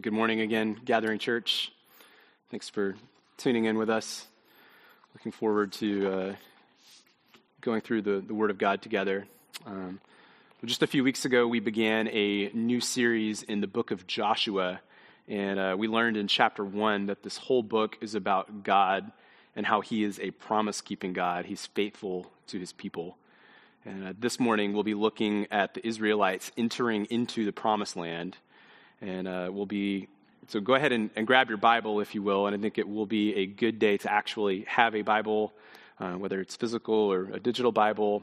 Good morning again, Gathering Church. Thanks for tuning in with us. Looking forward to going through the Word of God together. Just a few weeks ago, we began a new series in the book of Joshua, and we learned in chapter 1 that this whole book is about God and how he is a promise-keeping God. He's faithful to his people. And this morning, we'll be looking at the Israelites entering into the promised land. And so go ahead and grab your Bible, if you will, and I think it will be a good day to actually have a Bible, whether it's physical or a digital Bible,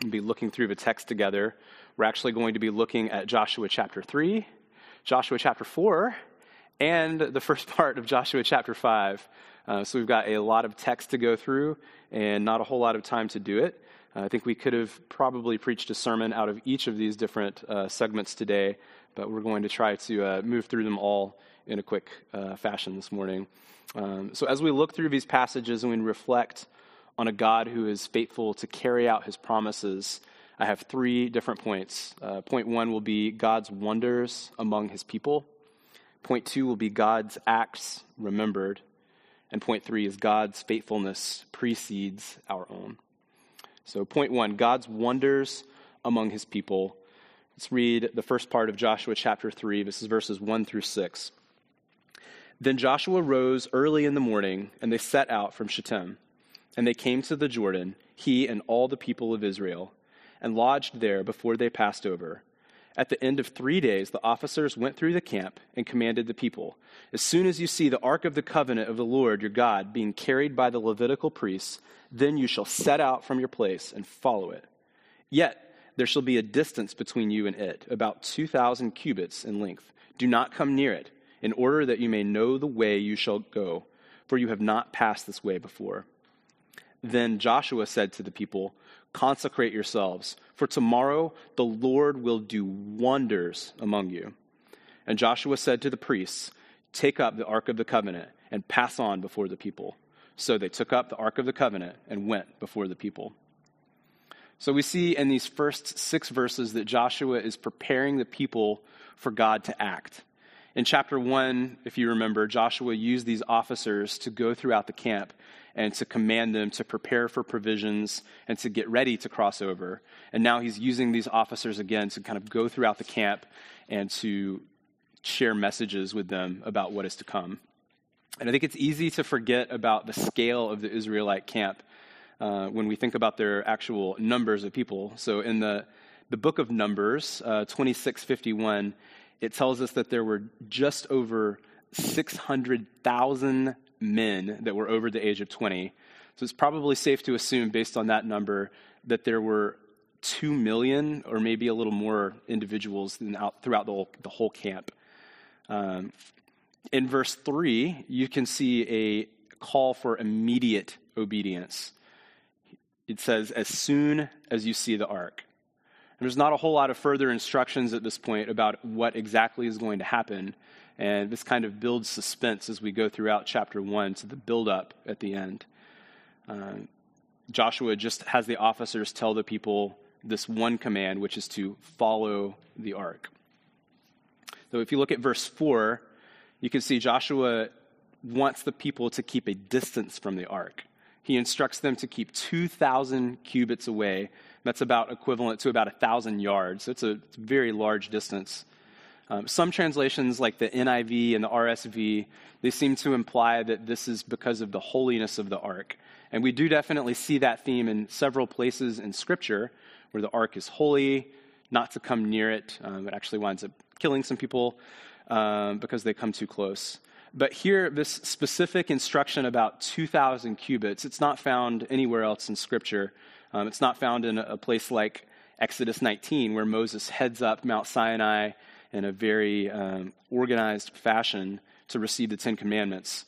and be looking through the text together. We're actually going to be looking at Joshua chapter 3, Joshua chapter 4, and the first part of Joshua chapter 5. So we've got a lot of text to go through and not a whole lot of time to do it. I think we could have probably preached a sermon out of each of these different segments today, but we're going to try to move through them all in a quick fashion this morning. So as we look through these passages and we reflect on a God who is faithful to carry out his promises, I have three different points. Point one will be God's wonders among his people. Point two will be God's acts remembered. And point three is God's faithfulness precedes our own. So point one, God's wonders among his people. Let's read the first part of Joshua chapter 3. This is verses 1 through 6. Then Joshua rose early in the morning, and they set out from Shittim. And they came to the Jordan, he and all the people of Israel, and lodged there before they passed over. At the end of 3 days, the officers went through the camp and commanded the people, "As soon as you see the ark of the covenant of the Lord your God being carried by the Levitical priests, then you shall set out from your place and follow it. Yet there shall be a distance between you and it, about 2,000 cubits in length. Do not come near it, in order that you may know the way you shall go, for you have not passed this way before." Then Joshua said to the people, "Consecrate yourselves, for tomorrow the Lord will do wonders among you." And Joshua said to the priests, "Take up the Ark of the Covenant and pass on before the people." So they took up the Ark of the Covenant and went before the people. So we see in these first six verses that Joshua is preparing the people for God to act. In chapter 1, if you remember, Joshua used these officers to go throughout the camp and to command them to prepare for provisions and to get ready to cross over. And now he's using these officers again to kind of go throughout the camp and to share messages with them about what is to come. And I think it's easy to forget about the scale of the Israelite camp when we think about their actual numbers of people. So in the book of Numbers, 26:51, it tells us that there were just over 600,000 men that were over the age of 20. So it's probably safe to assume, based on that number, that there were 2 million or maybe a little more individuals throughout the whole camp. In verse 3, you can see a call for immediate obedience. It says, "As soon as you see the ark." And there's not a whole lot of further instructions at this point about what exactly is going to happen. And this kind of builds suspense as we go throughout chapter 1 to the build-up at the end. Joshua just has the officers tell the people this one command, which is to follow the ark. So if you look at verse 4, you can see Joshua wants the people to keep a distance from the ark. He instructs them to keep 2,000 cubits away. That's about equivalent to about 1,000 yards. So it's a very large distance. Some translations, like the NIV and the RSV, they seem to imply that this is because of the holiness of the ark. And we do definitely see that theme in several places in Scripture where the ark is holy, not to come near it. It actually winds up killing some people because they come too close. But here, this specific instruction about 2,000 cubits, it's not found anywhere else in Scripture. It's not found in a place like Exodus 19, where Moses heads up Mount Sinai in a very organized fashion to receive the Ten Commandments.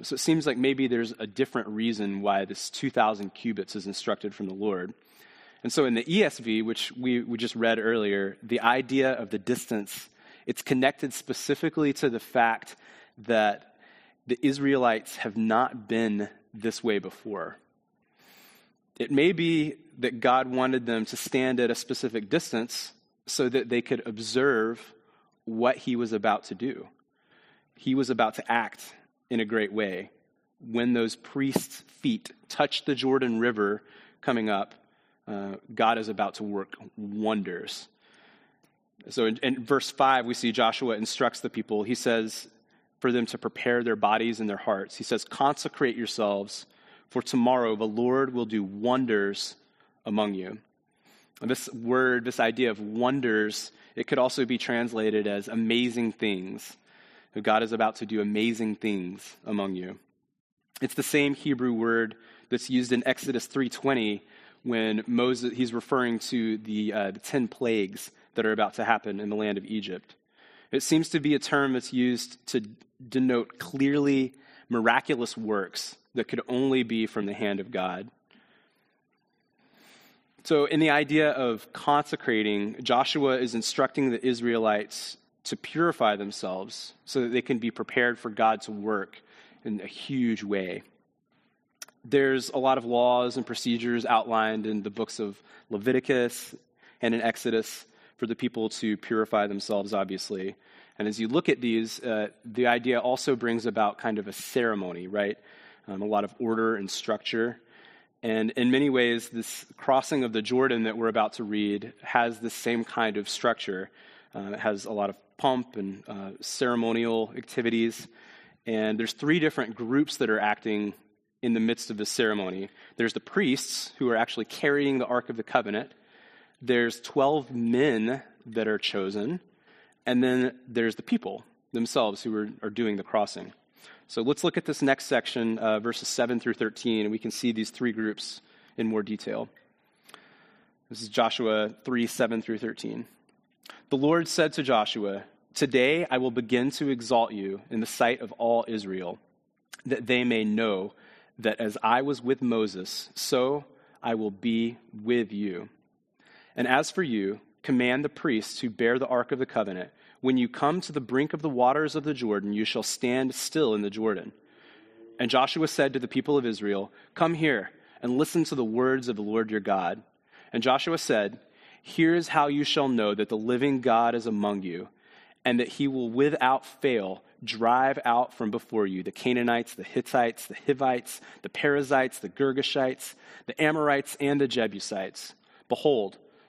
So it seems like maybe there's a different reason why this 2,000 cubits is instructed from the Lord. And so in the ESV, which we just read earlier, the idea of the distance, it's connected specifically to the fact that the Israelites have not been this way before. It may be that God wanted them to stand at a specific distance so that they could observe what he was about to do. he was about to act in a great way when those priests' feet touched the Jordan River coming up. God is about to work wonders. So in verse 5, we see Joshua instructs the people. He says for them to prepare their bodies and their hearts. He says, consecrate yourselves, for tomorrow the Lord will do wonders among you. And this word, this idea of wonders, it could also be translated as amazing things. God is about to do amazing things among you. It's the same Hebrew word that's used in Exodus 3:20 when Moses, he's referring to the 10 plagues that are about to happen in the land of Egypt. It seems to be a term that's used to denote clearly miraculous works that could only be from the hand of God. So in the idea of consecrating, Joshua is instructing the Israelites to purify themselves so that they can be prepared for God to work in a huge way. There's a lot of laws and procedures outlined in the books of Leviticus and in Exodus for the people to purify themselves, obviously. And as you look at these, the idea also brings about kind of a ceremony, right? A lot of order and structure. And in many ways, this crossing of the Jordan that we're about to read has the same kind of structure. It has a lot of pomp and ceremonial activities. And there's three different groups that are acting in the midst of this ceremony. There's the priests who are actually carrying the Ark of the Covenant. There's 12 men that are chosen. And then there's the people themselves who are doing the crossing. So let's look at this next section, verses 7 through 13, and we can see these three groups in more detail. This is Joshua 3, 7 through 13. The Lord said to Joshua, "Today I will begin to exalt you in the sight of all Israel, that they may know that as I was with Moses, so I will be with you. And as for you, command the priests who bear the Ark of the Covenant, when you come to the brink of the waters of the Jordan, you shall stand still in the Jordan." And Joshua said to the people of Israel, "Come here and listen to the words of the Lord your God." And Joshua said, "Here is how you shall know that the living God is among you, and that he will without fail drive out from before you the Canaanites, the Hittites, the Hivites, the Perizzites, the Girgashites, the Amorites, and the Jebusites. Behold,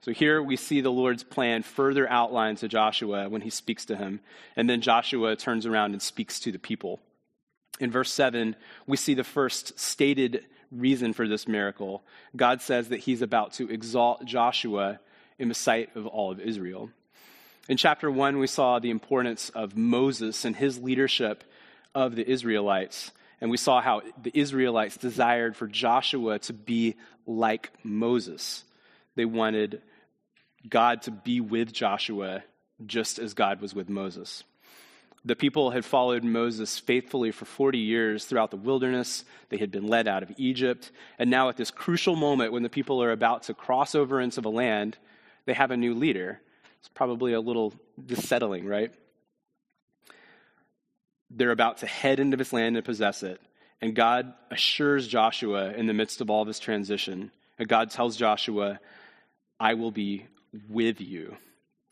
So here we see the Lord's plan further outlined to Joshua when he speaks to him. And then Joshua turns around and speaks to the people. In verse 7, we see the first stated reason for this miracle. God says that he's about to exalt Joshua in the sight of all of Israel. In chapter 1, we saw the importance of Moses and his leadership of the Israelites. And we saw how the Israelites desired for Joshua to be like Moses. They wanted God to be with Joshua just as God was with Moses. The people had followed Moses faithfully for 40 years throughout the wilderness. They had been led out of Egypt. And now at this crucial moment when the people are about to cross over into the land, they have a new leader. It's probably a little unsettling, right? They're about to head into this land and possess it. And God assures Joshua in the midst of all this transition. And God tells Joshua, "I will be with you."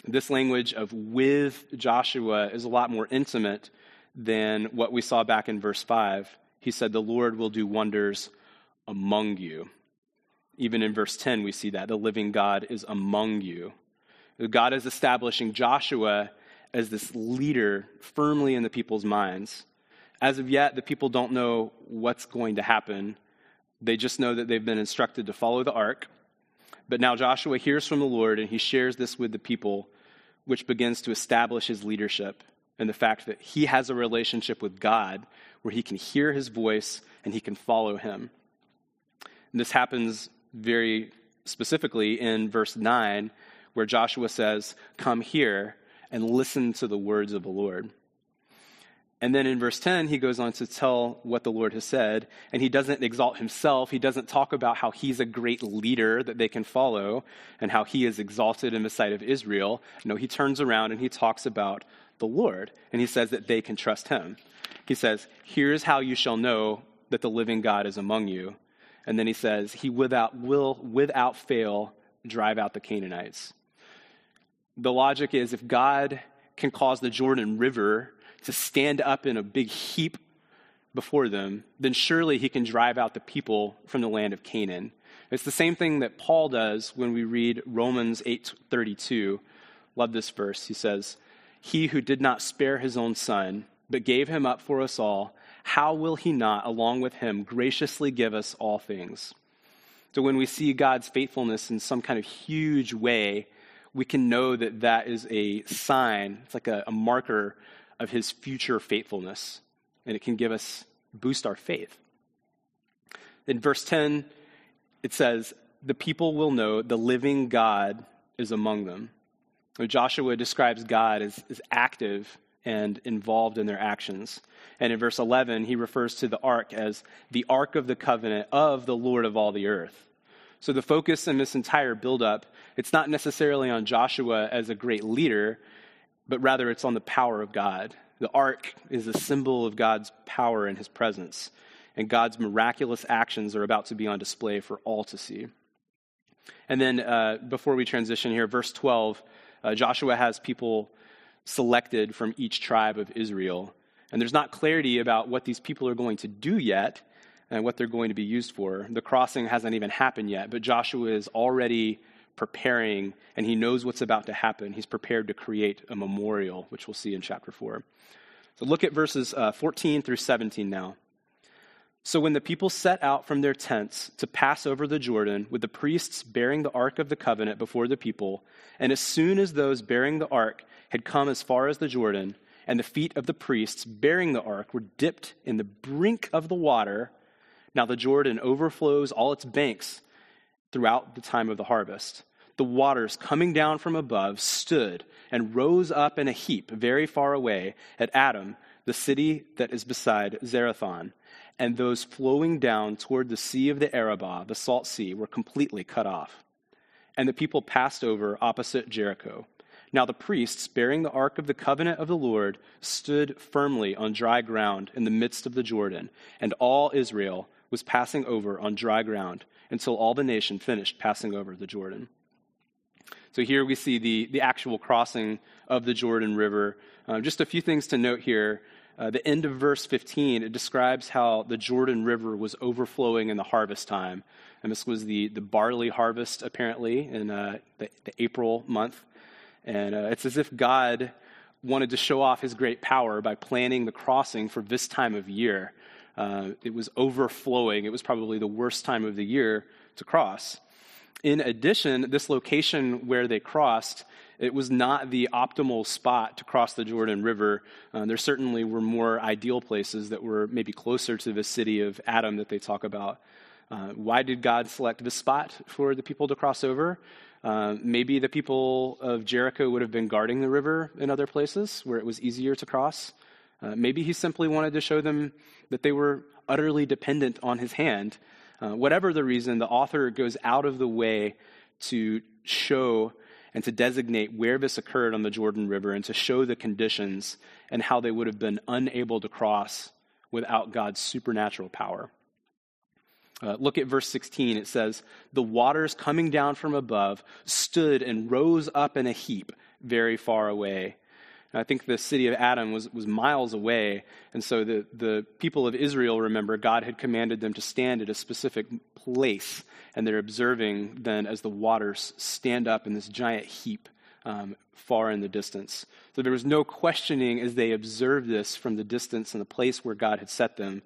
This language of "with Joshua" is a lot more intimate than what we saw back in verse 5. He said, "The Lord will do wonders among you." Even in verse 10, we see that. The living God is among you. God is establishing Joshua as this leader firmly in the people's minds. As of yet, the people don't know what's going to happen. They just know that they've been instructed to follow the ark. But now Joshua hears from the Lord, and he shares this with the people, which begins to establish his leadership and the fact that he has a relationship with God where he can hear his voice and he can follow him. And this happens very specifically in verse 9, where Joshua says, "Come here and listen to the words of the Lord." And then in verse 10, he goes on to tell what the Lord has said, and he doesn't exalt himself. He doesn't talk about how he's a great leader that they can follow and how he is exalted in the sight of Israel. No, he turns around and he talks about the Lord, and he says that they can trust him. He says, here's how you shall know that the living God is among you. And then he says, he will without fail drive out the Canaanites. The logic is, if God can cause the Jordan River to stand up in a big heap before them, then surely he can drive out the people from the land of Canaan. It's the same thing that Paul does when we read Romans 8:32. Love this verse. He says, he who did not spare his own son, but gave him up for us all, how will he not, along with him, graciously give us all things? So when we see God's faithfulness in some kind of huge way, we can know that that is a sign. It's like a marker of his future faithfulness, and it can give us, boost our faith. In verse 10, it says, the people will know the living God is among them. Joshua describes God as active and involved in their actions. And in verse 11, he refers to the ark as the ark of the covenant of the Lord of all the earth. So the focus in this entire buildup, it's not necessarily on Joshua as a great leader, but rather it's on the power of God. The ark is a symbol of God's power and his presence, and God's miraculous actions are about to be on display for all to see. And then before we transition here, verse 12, Joshua has people selected from each tribe of Israel, and there's not clarity about what these people are going to do yet and what they're going to be used for. The crossing hasn't even happened yet, but Joshua is already preparing, and he knows what's about to happen. He's prepared to create a memorial, which we'll see in chapter 4. So look at verses 14 through 17 now. So when the people set out from their tents to pass over the Jordan, with the priests bearing the Ark of the Covenant before the people, and as soon as those bearing the Ark had come as far as the Jordan, and the feet of the priests bearing the Ark were dipped in the brink of the water, now the Jordan overflows all its banks throughout the time of the harvest. The waters coming down from above stood and rose up in a heap very far away at Adam, the city that is beside Zerathon, and those flowing down toward the sea of the Arabah, the salt sea, were completely cut off. And the people passed over opposite Jericho. Now the priests, bearing the ark of the covenant of the Lord, stood firmly on dry ground in the midst of the Jordan, and all Israel was passing over on dry ground until all the nation finished passing over the Jordan. So here we see the actual crossing of the Jordan River. Just a few things to note here. The end of verse 15, it describes how the Jordan River was overflowing in the harvest time. And this was the barley harvest, apparently, in the April month. And it's as if God wanted to show off his great power by planning the crossing for this time of year. It was overflowing. It was probably the worst time of the year to cross. In addition, this location where they crossed, it was not the optimal spot to cross the Jordan River. There certainly were more ideal places that were maybe closer to the city of Adam that they talk about. Why did God select this spot for the people to cross over? Maybe the people of Jericho would have been guarding the river in other places where it was easier to cross. Maybe he simply wanted to show them that they were utterly dependent on his hand. Whatever the reason, the author goes out of the way to show and to designate where this occurred on the Jordan River and to show the conditions and how they would have been unable to cross without God's supernatural power. Look at verse 16. It says, the waters coming down from above stood and rose up in a heap very far away. I think the city of Adam was miles away, and so the people of Israel, remember, God had commanded them to stand at a specific place, and they're observing then as the waters stand up in this giant heap far in the distance. So there was no questioning as they observed this from the distance and the place where God had set them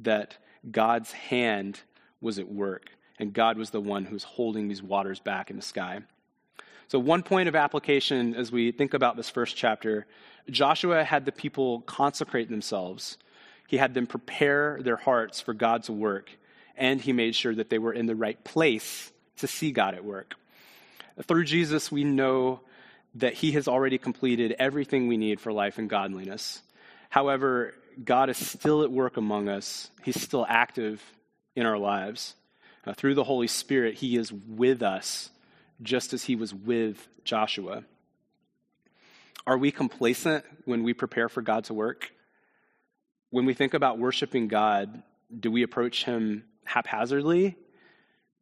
that God's hand was at work, and God was the one who was holding these waters back in the sky. So one point of application as we think about this first chapter, Joshua had the people consecrate themselves. He had them prepare their hearts for God's work, and he made sure that they were in the right place to see God at work. Through Jesus, we know that he has already completed everything we need for life and godliness. However, God is still at work among us. He's still active in our lives. Through the Holy Spirit, he is with us, just as he was with Joshua. Are we complacent when we prepare for God to work? When we think about worshiping God, do we approach him haphazardly?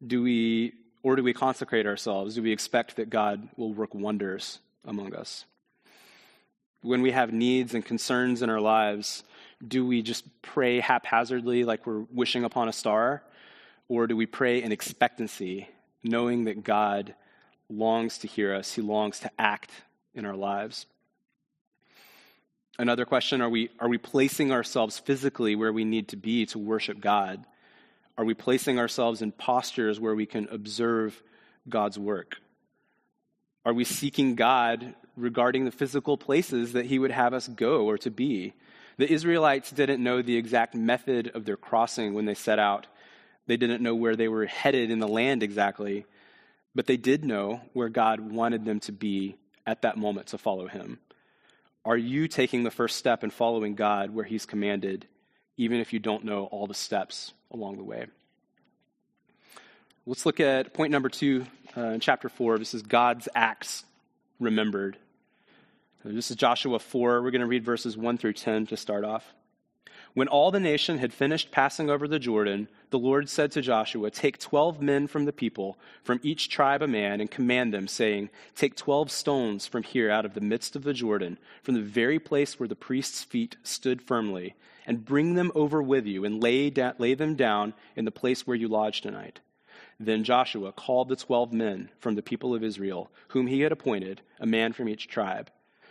Do we consecrate ourselves? Do we expect that God will work wonders among us? When we have needs and concerns in our lives, do we just pray haphazardly like we're wishing upon a star? Or do we pray in expectancy, knowing that God longs to hear us? He longs to act in our lives. Another question, are we placing ourselves physically where we need to be to worship God? Are we placing ourselves in postures where we can observe God's work? Are we seeking God regarding the physical places that he would have us go or to be? The Israelites didn't know the exact method of their crossing when they set out. They didn't know where they were headed in the land exactly, but they did know where God wanted them to be at that moment to follow him. Are you taking the first step in following God where he's commanded, even if you don't know all the steps along the way? Let's look at point number 2 in chapter 4. This is God's acts remembered. This is Joshua 4. We're going to read verses 1 through 10 to start off. When all the nation had finished passing over the Jordan, the Lord said to Joshua, "Take 12 men from the people, from each tribe a man, and command them, saying, 'Take 12 stones from here out of the midst of the Jordan, from the very place where the priest's feet stood firmly, and bring them over with you, and lay them down in the place where you lodge tonight.'" Then Joshua called the 12 men from the people of Israel, whom he had appointed, a man from each tribe.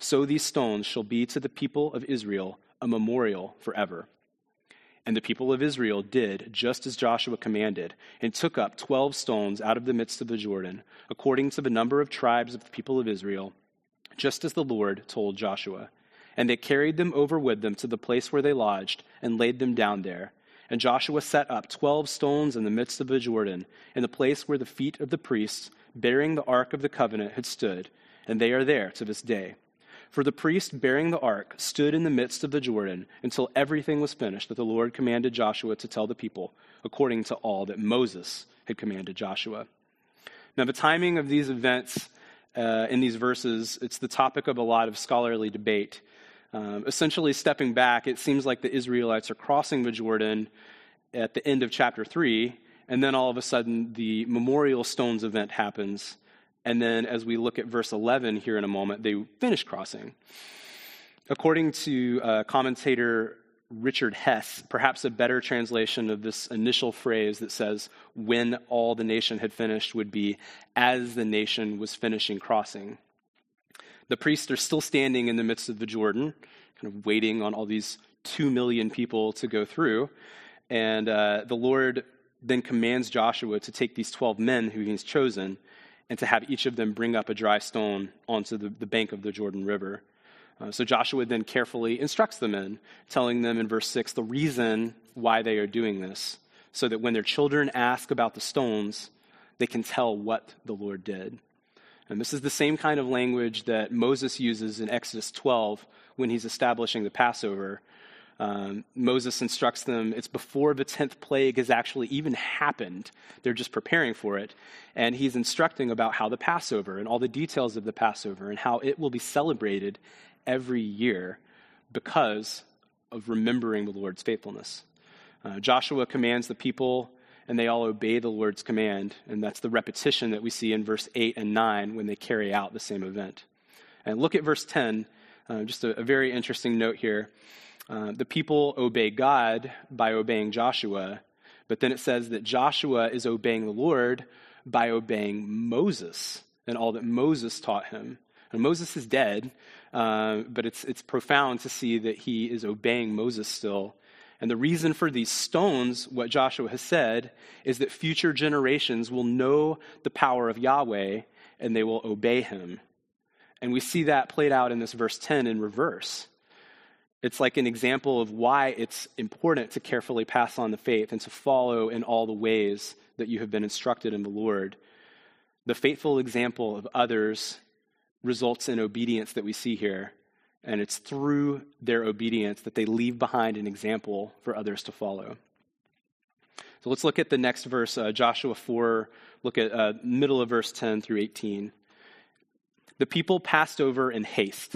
So these stones shall be to the people of Israel a memorial forever." And the people of Israel did just as Joshua commanded, and took up 12 stones out of the midst of the Jordan, according to the number of tribes of the people of Israel, just as the Lord told Joshua. And they carried them over with them to the place where they lodged, and laid them down there. And Joshua set up 12 stones in the midst of the Jordan, in the place where the feet of the priests bearing the ark of the covenant had stood, and they are there to this day. For the priest bearing the ark stood in the midst of the Jordan until everything was finished that the Lord commanded Joshua to tell the people, according to all that Moses had commanded Joshua. Now, the timing of these events in these verses, it's the topic of a lot of scholarly debate. Essentially, stepping back, it seems like the Israelites are crossing the Jordan at the end of chapter 3, and then all of a sudden the memorial stones event happens. And then as we look at verse 11 here in a moment, they finish crossing. According to commentator Richard Hess, perhaps a better translation of this initial phrase that says, "when all the nation had finished" would be, "as the nation was finishing crossing." The priests are still standing in the midst of the Jordan, kind of waiting on all these 2 million people to go through. And the Lord then commands Joshua to take these 12 men who he's chosen, and to have each of them bring up a dry stone onto the bank of the Jordan River. So Joshua then carefully instructs the men, telling them in verse 6 the reason why they are doing this, so that when their children ask about the stones, they can tell what the Lord did. And this is the same kind of language that Moses uses in Exodus 12 when he's establishing the Passover. Moses instructs them, it's before the 10th plague has actually even happened. They're just preparing for it. And he's instructing about how the Passover and all the details of the Passover and how it will be celebrated every year because of remembering the Lord's faithfulness. Joshua commands the people, and they all obey the Lord's command. And that's the repetition that we see in verse 8 and 9 when they carry out the same event. And look at verse 10, just a very interesting note here. The people obey God by obeying Joshua, but then it says that Joshua is obeying the Lord by obeying Moses and all that Moses taught him. And Moses is dead, but it's profound to see that he is obeying Moses still. And the reason for these stones, what Joshua has said, is that future generations will know the power of Yahweh and they will obey him. And we see that played out in this verse 10 in reverse. It's like an example of why it's important to carefully pass on the faith and to follow in all the ways that you have been instructed in the Lord. The faithful example of others results in obedience that we see here. And it's through their obedience that they leave behind an example for others to follow. So let's look at the next verse, Joshua 4, look at middle of verse 10 through 18. The people passed over in haste.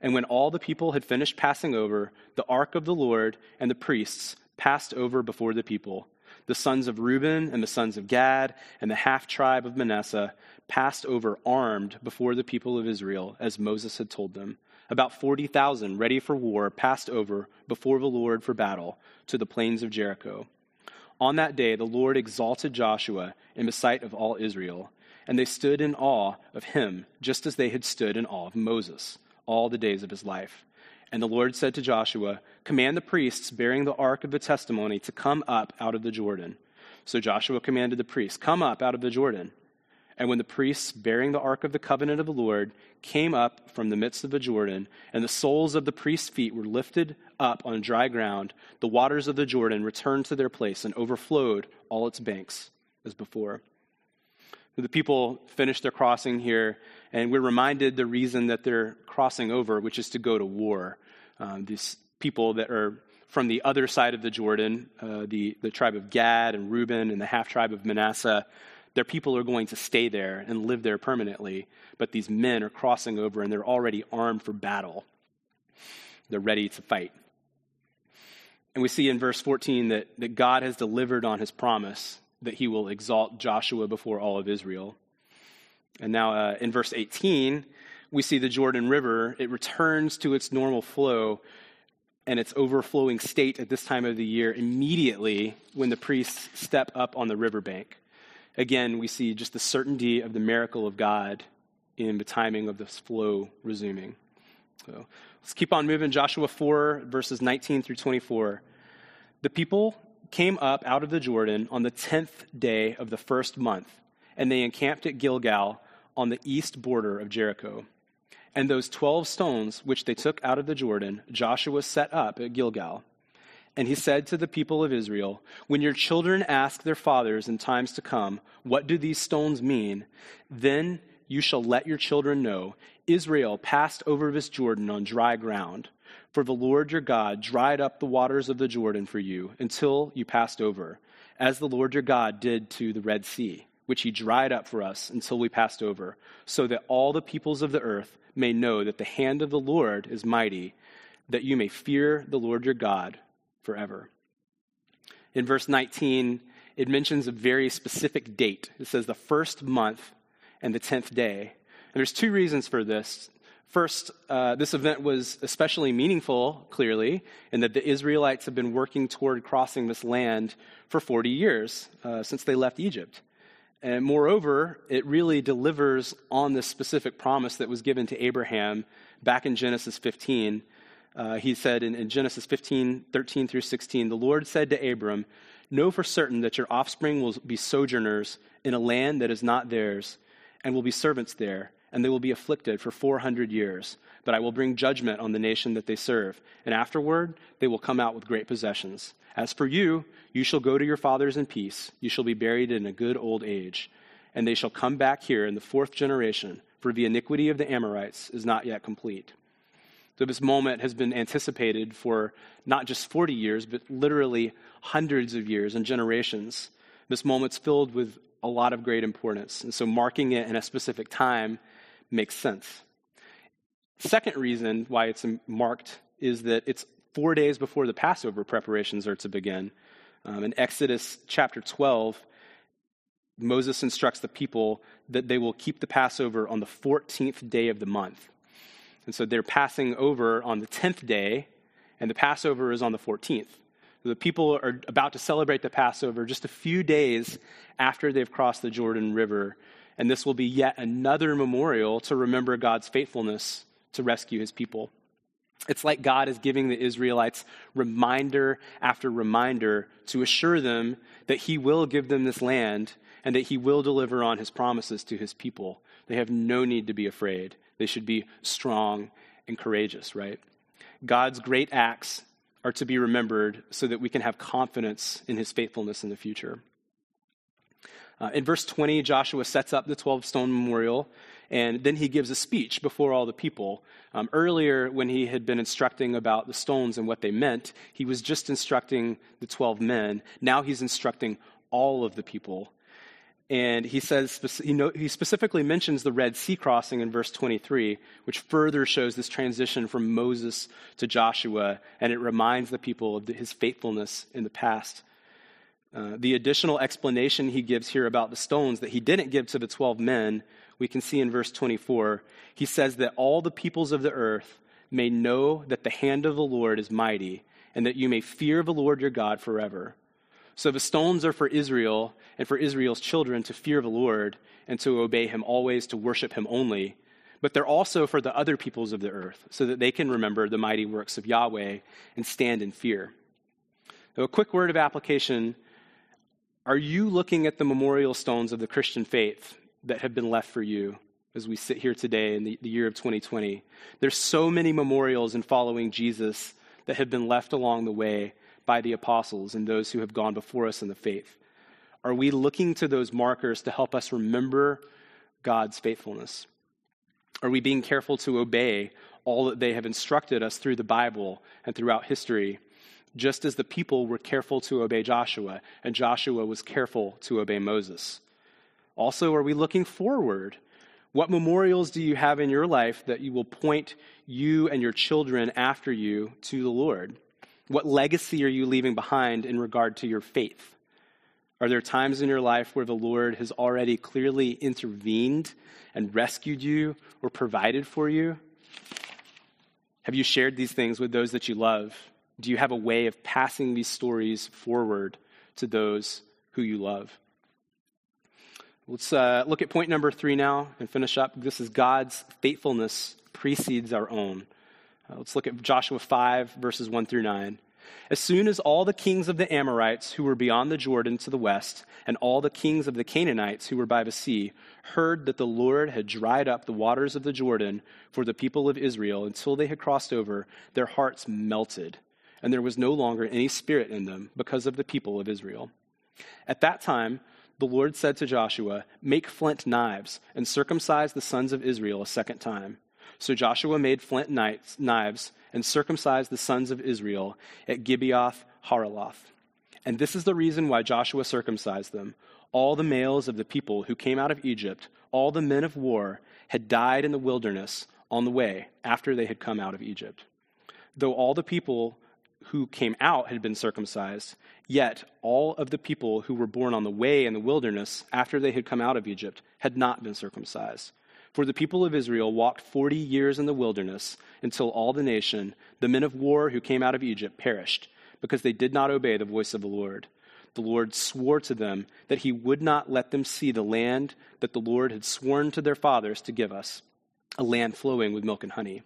And when all the people had finished passing over, the ark of the Lord and the priests passed over before the people. The sons of Reuben and the sons of Gad and the half-tribe of Manasseh passed over armed before the people of Israel, as Moses had told them. About 40,000 ready for war passed over before the Lord for battle to the plains of Jericho. On that day, the Lord exalted Joshua in the sight of all Israel, and they stood in awe of him, just as they had stood in awe of Moses all the days of his life. And the Lord said to Joshua, "Command the priests bearing the ark of the testimony to come up out of the Jordan." So Joshua commanded the priests, "Come up out of the Jordan." And when the priests bearing the ark of the covenant of the Lord came up from the midst of the Jordan, and the soles of the priests' feet were lifted up on dry ground, the waters of the Jordan returned to their place and overflowed all its banks as before. The people finished their crossing here, and we're reminded the reason that they're crossing over, which is to go to war. These people that are from the other side of the Jordan, the tribe of Gad and Reuben and the half-tribe of Manasseh, their people are going to stay there and live there permanently, but these men are crossing over and they're already armed for battle. They're ready to fight. And we see in verse 14 that God has delivered on his promise that he will exalt Joshua before all of Israel. And now in verse 18, we see the Jordan River. It returns to its normal flow and its overflowing state at this time of the year immediately when the priests step up on the riverbank. Again, we see just the certainty of the miracle of God in the timing of this flow resuming. So let's keep on moving. Joshua 4, verses 19 through 24. The people came up out of the Jordan on the 10th day of the first month, and they encamped at Gilgal on the east border of Jericho. And those 12 stones which they took out of the Jordan, Joshua set up at Gilgal. And he said to the people of Israel, "When your children ask their fathers in times to come, 'What do these stones mean?' then you shall let your children know, 'Israel passed over this Jordan on dry ground.' For the Lord your God dried up the waters of the Jordan for you until you passed over, as the Lord your God did to the Red Sea, which he dried up for us until we passed over, so that all the peoples of the earth may know that the hand of the Lord is mighty, that you may fear the Lord your God forever." In verse 19, it mentions a very specific date. It says the first month and the 10th day. And there's two reasons for this. First, this event was especially meaningful, clearly, in that the Israelites have been working toward crossing this land for 40 years since they left Egypt. And moreover, it really delivers on this specific promise that was given to Abraham back in Genesis 15. He said in Genesis 15, 13 through 16, "The Lord said to Abram, 'Know for certain that your offspring will be sojourners in a land that is not theirs and will be servants there. And they will be afflicted for 400 years. But I will bring judgment on the nation that they serve. And afterward, they will come out with great possessions. As for you, you shall go to your fathers in peace. You shall be buried in a good old age. And they shall come back here in the fourth generation, for the iniquity of the Amorites is not yet complete.'" So this moment has been anticipated for not just 40 years, but literally hundreds of years and generations. This moment's filled with a lot of great importance. And so marking it in a specific time makes sense. Second reason why it's marked is that it's 4 days before the Passover preparations are to begin. In Exodus chapter 12, Moses instructs the people that they will keep the Passover on the 14th day of the month. And so they're passing over on the 10th day, and the Passover is on the 14th. The people are about to celebrate the Passover just a few days after they've crossed the Jordan River. And this will be yet another memorial to remember God's faithfulness to rescue his people. It's like God is giving the Israelites reminder after reminder to assure them that he will give them this land and that he will deliver on his promises to his people. They have no need to be afraid. They should be strong and courageous, right? God's great acts are to be remembered so that we can have confidence in his faithfulness in the future. In verse 20, Joshua sets up the 12-stone memorial, and then he gives a speech before all the people. Earlier, when he had been instructing about the stones and what they meant, he was just instructing the 12 men. Now he's instructing all of the people. And he says, he specifically mentions the Red Sea crossing in verse 23, which further shows this transition from Moses to Joshua, and it reminds the people of his faithfulness in the past. The additional explanation he gives here about the stones that he didn't give to the 12 men, we can see in verse 24. He says that all the peoples of the earth may know that the hand of the Lord is mighty, and that you may fear the Lord your God forever. So the stones are for Israel and for Israel's children to fear the Lord and to obey him always, to worship him only. But they're also for the other peoples of the earth so that they can remember the mighty works of Yahweh and stand in fear. So a quick word of application. Are you looking at the memorial stones of the Christian faith that have been left for you as we sit here today in the year of 2020? There's so many memorials in following Jesus that have been left along the way by the apostles and those who have gone before us in the faith. Are we looking to those markers to help us remember God's faithfulness? Are we being careful to obey all that they have instructed us through the Bible and throughout history, just as the people were careful to obey Joshua and Joshua was careful to obey Moses? Also, are we looking forward? What memorials do you have in your life that you will point you and your children after you to the Lord? What legacy are you leaving behind in regard to your faith? Are there times in your life where the Lord has already clearly intervened and rescued you or provided for you? Have you shared these things with those that you love? Do you have a way of passing these stories forward to those who you love? Let's look at point number 3 now and finish up. This is God's faithfulness precedes our own. Let's look at Joshua 5, verses 1 through 9. As soon as all the kings of the Amorites who were beyond the Jordan to the west, and all the kings of the Canaanites who were by the sea, heard that the Lord had dried up the waters of the Jordan for the people of Israel until they had crossed over, their hearts melted, and there was no longer any spirit in them because of the people of Israel. At that time, the Lord said to Joshua, "Make flint knives and circumcise the sons of Israel a second time." So Joshua made flint knives and circumcised the sons of Israel at Gibeath Haraloth. And this is the reason why Joshua circumcised them. All the males of the people who came out of Egypt, all the men of war, had died in the wilderness on the way after they had come out of Egypt. Though all the people who came out had been circumcised, yet all of the people who were born on the way in the wilderness after they had come out of Egypt had not been circumcised. For the people of Israel walked 40 years in the wilderness until all the nation, the men of war who came out of Egypt, perished because they did not obey the voice of the Lord. The Lord swore to them that he would not let them see the land that the Lord had sworn to their fathers to give us, a land flowing with milk and honey.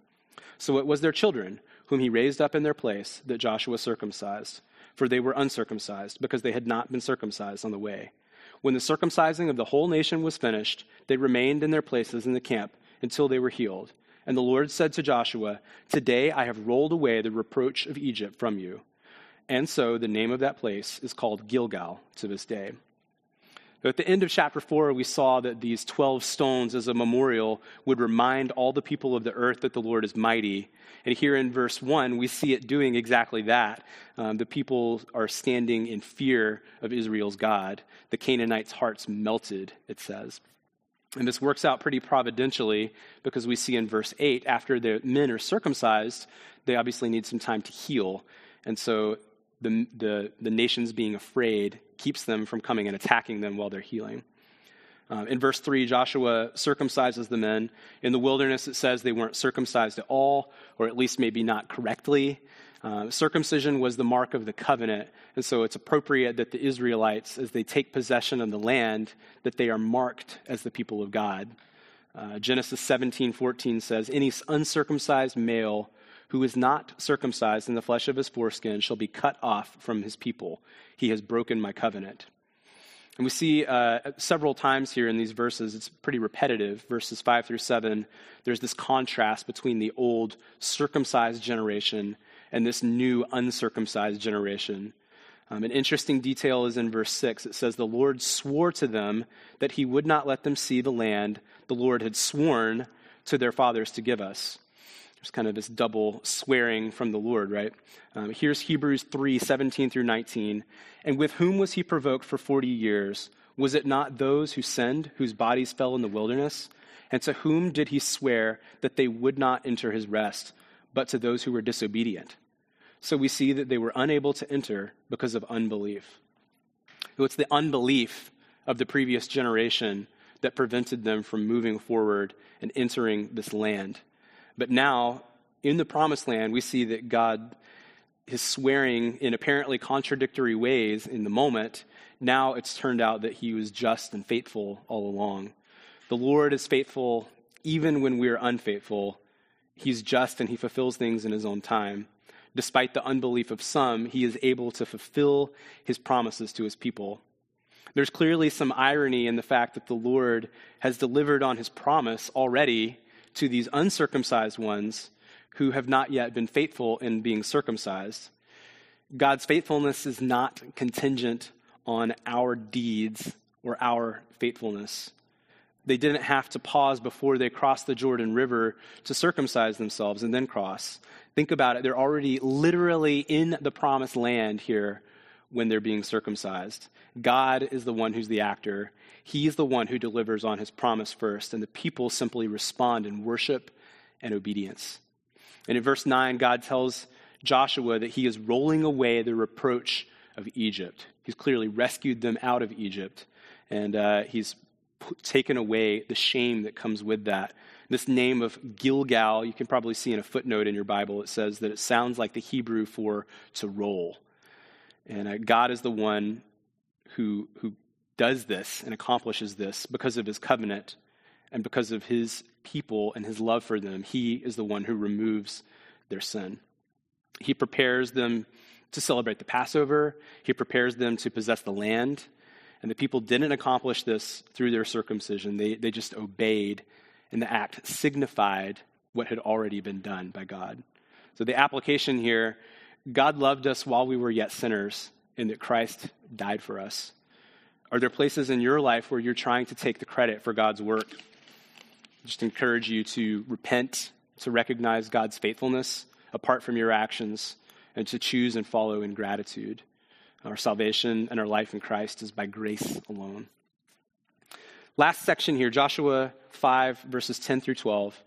So it was their children, whom he raised up in their place, that Joshua circumcised, for they were uncircumcised because they had not been circumcised on the way. When the circumcising of the whole nation was finished, they remained in their places in the camp until they were healed. And the Lord said to Joshua, "Today I have rolled away the reproach of Egypt from you." And so the name of that place is called Gilgal to this day. At the end of chapter 4, we saw that these 12 stones as a memorial would remind all the people of the earth that the Lord is mighty. And here in verse 1, we see it doing exactly that. The people are standing in fear of Israel's God. The Canaanites' hearts melted, it says. And this works out pretty providentially because we see in verse 8, after the men are circumcised, they obviously need some time to heal. And so the nations being afraid keeps them from coming and attacking them while they're healing. In verse 3, Joshua circumcises the men. In the wilderness, it says they weren't circumcised at all, or at least maybe not correctly. Circumcision was the mark of the covenant, and so it's appropriate that the Israelites, as they take possession of the land, that they are marked as the people of God. Genesis 17:14 says, "Any uncircumcised male who is not circumcised in the flesh of his foreskin shall be cut off from his people. He has broken my covenant." And we see several times here in these verses, it's pretty repetitive, verses 5 through 7, there's this contrast between the old circumcised generation and this new uncircumcised generation. An interesting detail is in verse 6. It says, "The Lord swore to them that he would not let them see the land the Lord had sworn to their fathers to give us." There's kind of this double swearing from the Lord, right? Here's Hebrews 3:17 through 19. "And with whom was he provoked for 40 years? Was it not those who sinned, whose bodies fell in the wilderness? And to whom did he swear that they would not enter his rest, but to those who were disobedient?" So we see that they were unable to enter because of unbelief. So it's the unbelief of the previous generation that prevented them from moving forward and entering this land. But now, in the promised land, we see that God is swearing in apparently contradictory ways in the moment. Now it's turned out that he was just and faithful all along. The Lord is faithful even when we are unfaithful. He's just and he fulfills things in his own time. Despite the unbelief of some, he is able to fulfill his promises to his people. There's clearly some irony in the fact that the Lord has delivered on his promise already to these uncircumcised ones who have not yet been faithful in being circumcised. God's faithfulness is not contingent on our deeds or our faithfulness. They didn't have to pause before they crossed the Jordan River to circumcise themselves and then cross. Think about it. They're already literally in the promised land here when they're being circumcised. God is the one who's the actor. He's the one who delivers on his promise first, and the people simply respond in worship and obedience. And in verse 9, God tells Joshua that he is rolling away the reproach of Egypt. He's clearly rescued them out of Egypt, and he's taken away the shame that comes with that. This name of Gilgal, you can probably see in a footnote in your Bible, it says that it sounds like the Hebrew for to roll. And God is the one who does this and accomplishes this because of his covenant and because of his people and his love for them. He is the one who removes their sin. He prepares them to celebrate the Passover. He prepares them to possess the land. And the people didn't accomplish this through their circumcision. They just obeyed, and the act signified what had already been done by God. So the application here, God loved us while we were yet sinners, and that Christ died for us. Are there places in your life where you're trying to take the credit for God's work? I just encourage you to repent, to recognize God's faithfulness apart from your actions, and to choose and follow in gratitude. Our salvation and our life in Christ is by grace alone. Last section here, Joshua 5, verses 10 through 12.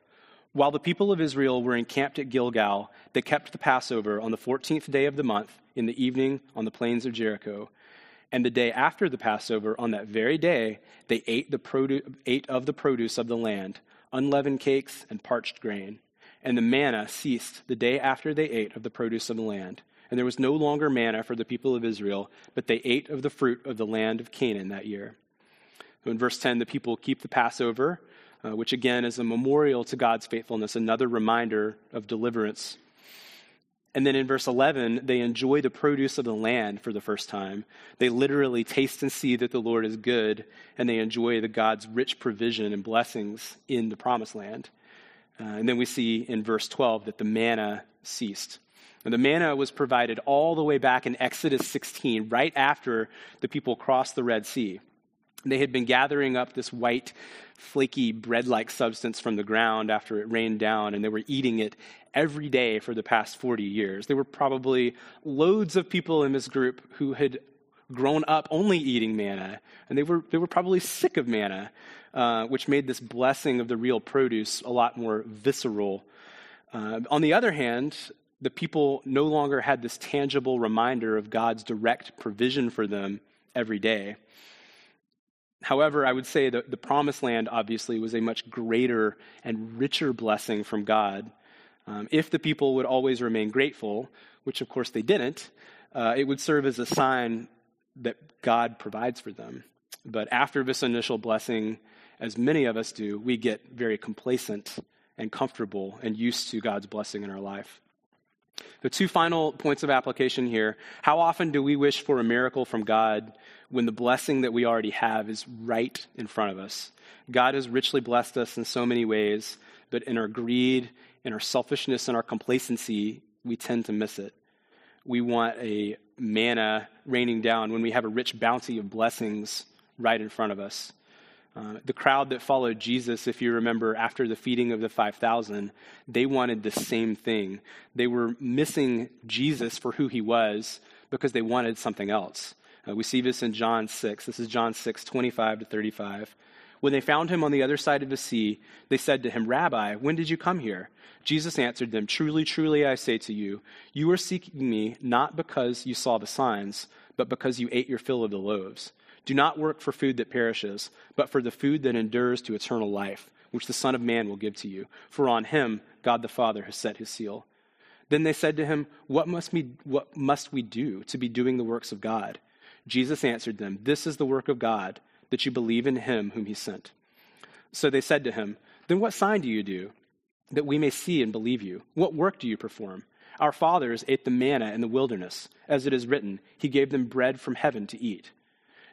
"While the people of Israel were encamped at Gilgal, they kept the Passover on the 14th day of the month in the evening on the plains of Jericho. And the day after the Passover, on that very day, they ate of the produce of the land, unleavened cakes and parched grain. And the manna ceased the day after they ate of the produce of the land. And there was no longer manna for the people of Israel, but they ate of the fruit of the land of Canaan that year." So in verse 10, the people keep the Passover, which again is a memorial to God's faithfulness, another reminder of deliverance. And then in verse 11, they enjoy the produce of the land for the first time. They literally taste and see that the Lord is good, and they enjoy the God's rich provision and blessings in the promised land. And then we see in verse 12 that the manna ceased. And the manna was provided all the way back in Exodus 16, right after the people crossed the Red Sea. They had been gathering up this white, flaky, bread-like substance from the ground after it rained down, and they were eating it every day for the past 40 years. There were probably loads of people in this group who had grown up only eating manna, and they were probably sick of manna, which made this blessing of the real produce a lot more visceral. On the other hand, the people no longer had this tangible reminder of God's direct provision for them every day. However, I would say that the promised land obviously was a much greater and richer blessing from God. If the people would always remain grateful, which of course they didn't, it would serve as a sign that God provides for them. But after this initial blessing, as many of us do, we get very complacent and comfortable and used to God's blessing in our life. The two final points of application here. How often do we wish for a miracle from God when the blessing that we already have is right in front of us? God has richly blessed us in so many ways, but in our greed, in our selfishness, and our complacency, we tend to miss it. We want a manna raining down when we have a rich bounty of blessings right in front of us. The crowd that followed Jesus, if you remember, after the feeding of the 5,000, they wanted the same thing. They were missing Jesus for who he was because they wanted something else. We see this in John 6. This is John 6, 25 to 35. When they found him on the other side of the sea, they said to him, "Rabbi, when did you come here?" Jesus answered them, "Truly, truly, I say to you, you are seeking me not because you saw the signs, but because you ate your fill of the loaves. Do not work for food that perishes, but for the food that endures to eternal life, which the Son of Man will give to you. For on him, God the Father has set his seal." Then they said to him, What must we do to be doing the works of God?" Jesus answered them, "This is the work of God, that you believe in him whom he sent." So they said to him, "Then what sign do you do, that we may see and believe you? What work do you perform? Our fathers ate the manna in the wilderness. As it is written, he gave them bread from heaven to eat."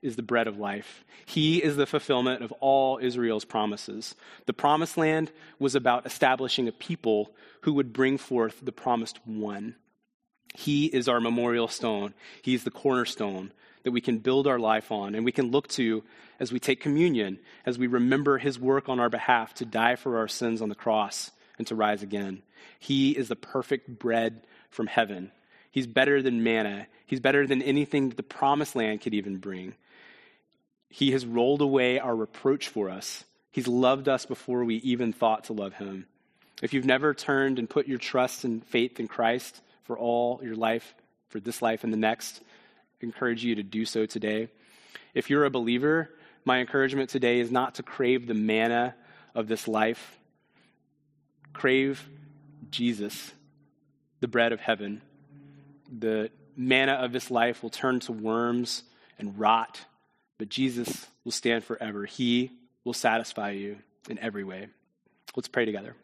is the bread of life. He is the fulfillment of all Israel's promises. The promised land was about establishing a people who would bring forth the promised one. He is our memorial stone. He is the cornerstone that we can build our life on and we can look to as we take communion, as we remember his work on our behalf to die for our sins on the cross and to rise again. He is the perfect bread from heaven. He's better than manna. He's better than anything that the promised land could even bring. He has rolled away our reproach for us. He's loved us before we even thought to love him. If you've never turned and put your trust and faith in Christ for all your life, for this life and the next, I encourage you to do so today. If you're a believer, my encouragement today is not to crave the manna of this life. Crave Jesus, the bread of heaven. The manna of this life will turn to worms and rot, but Jesus will stand forever. He will satisfy you in every way. Let's pray together.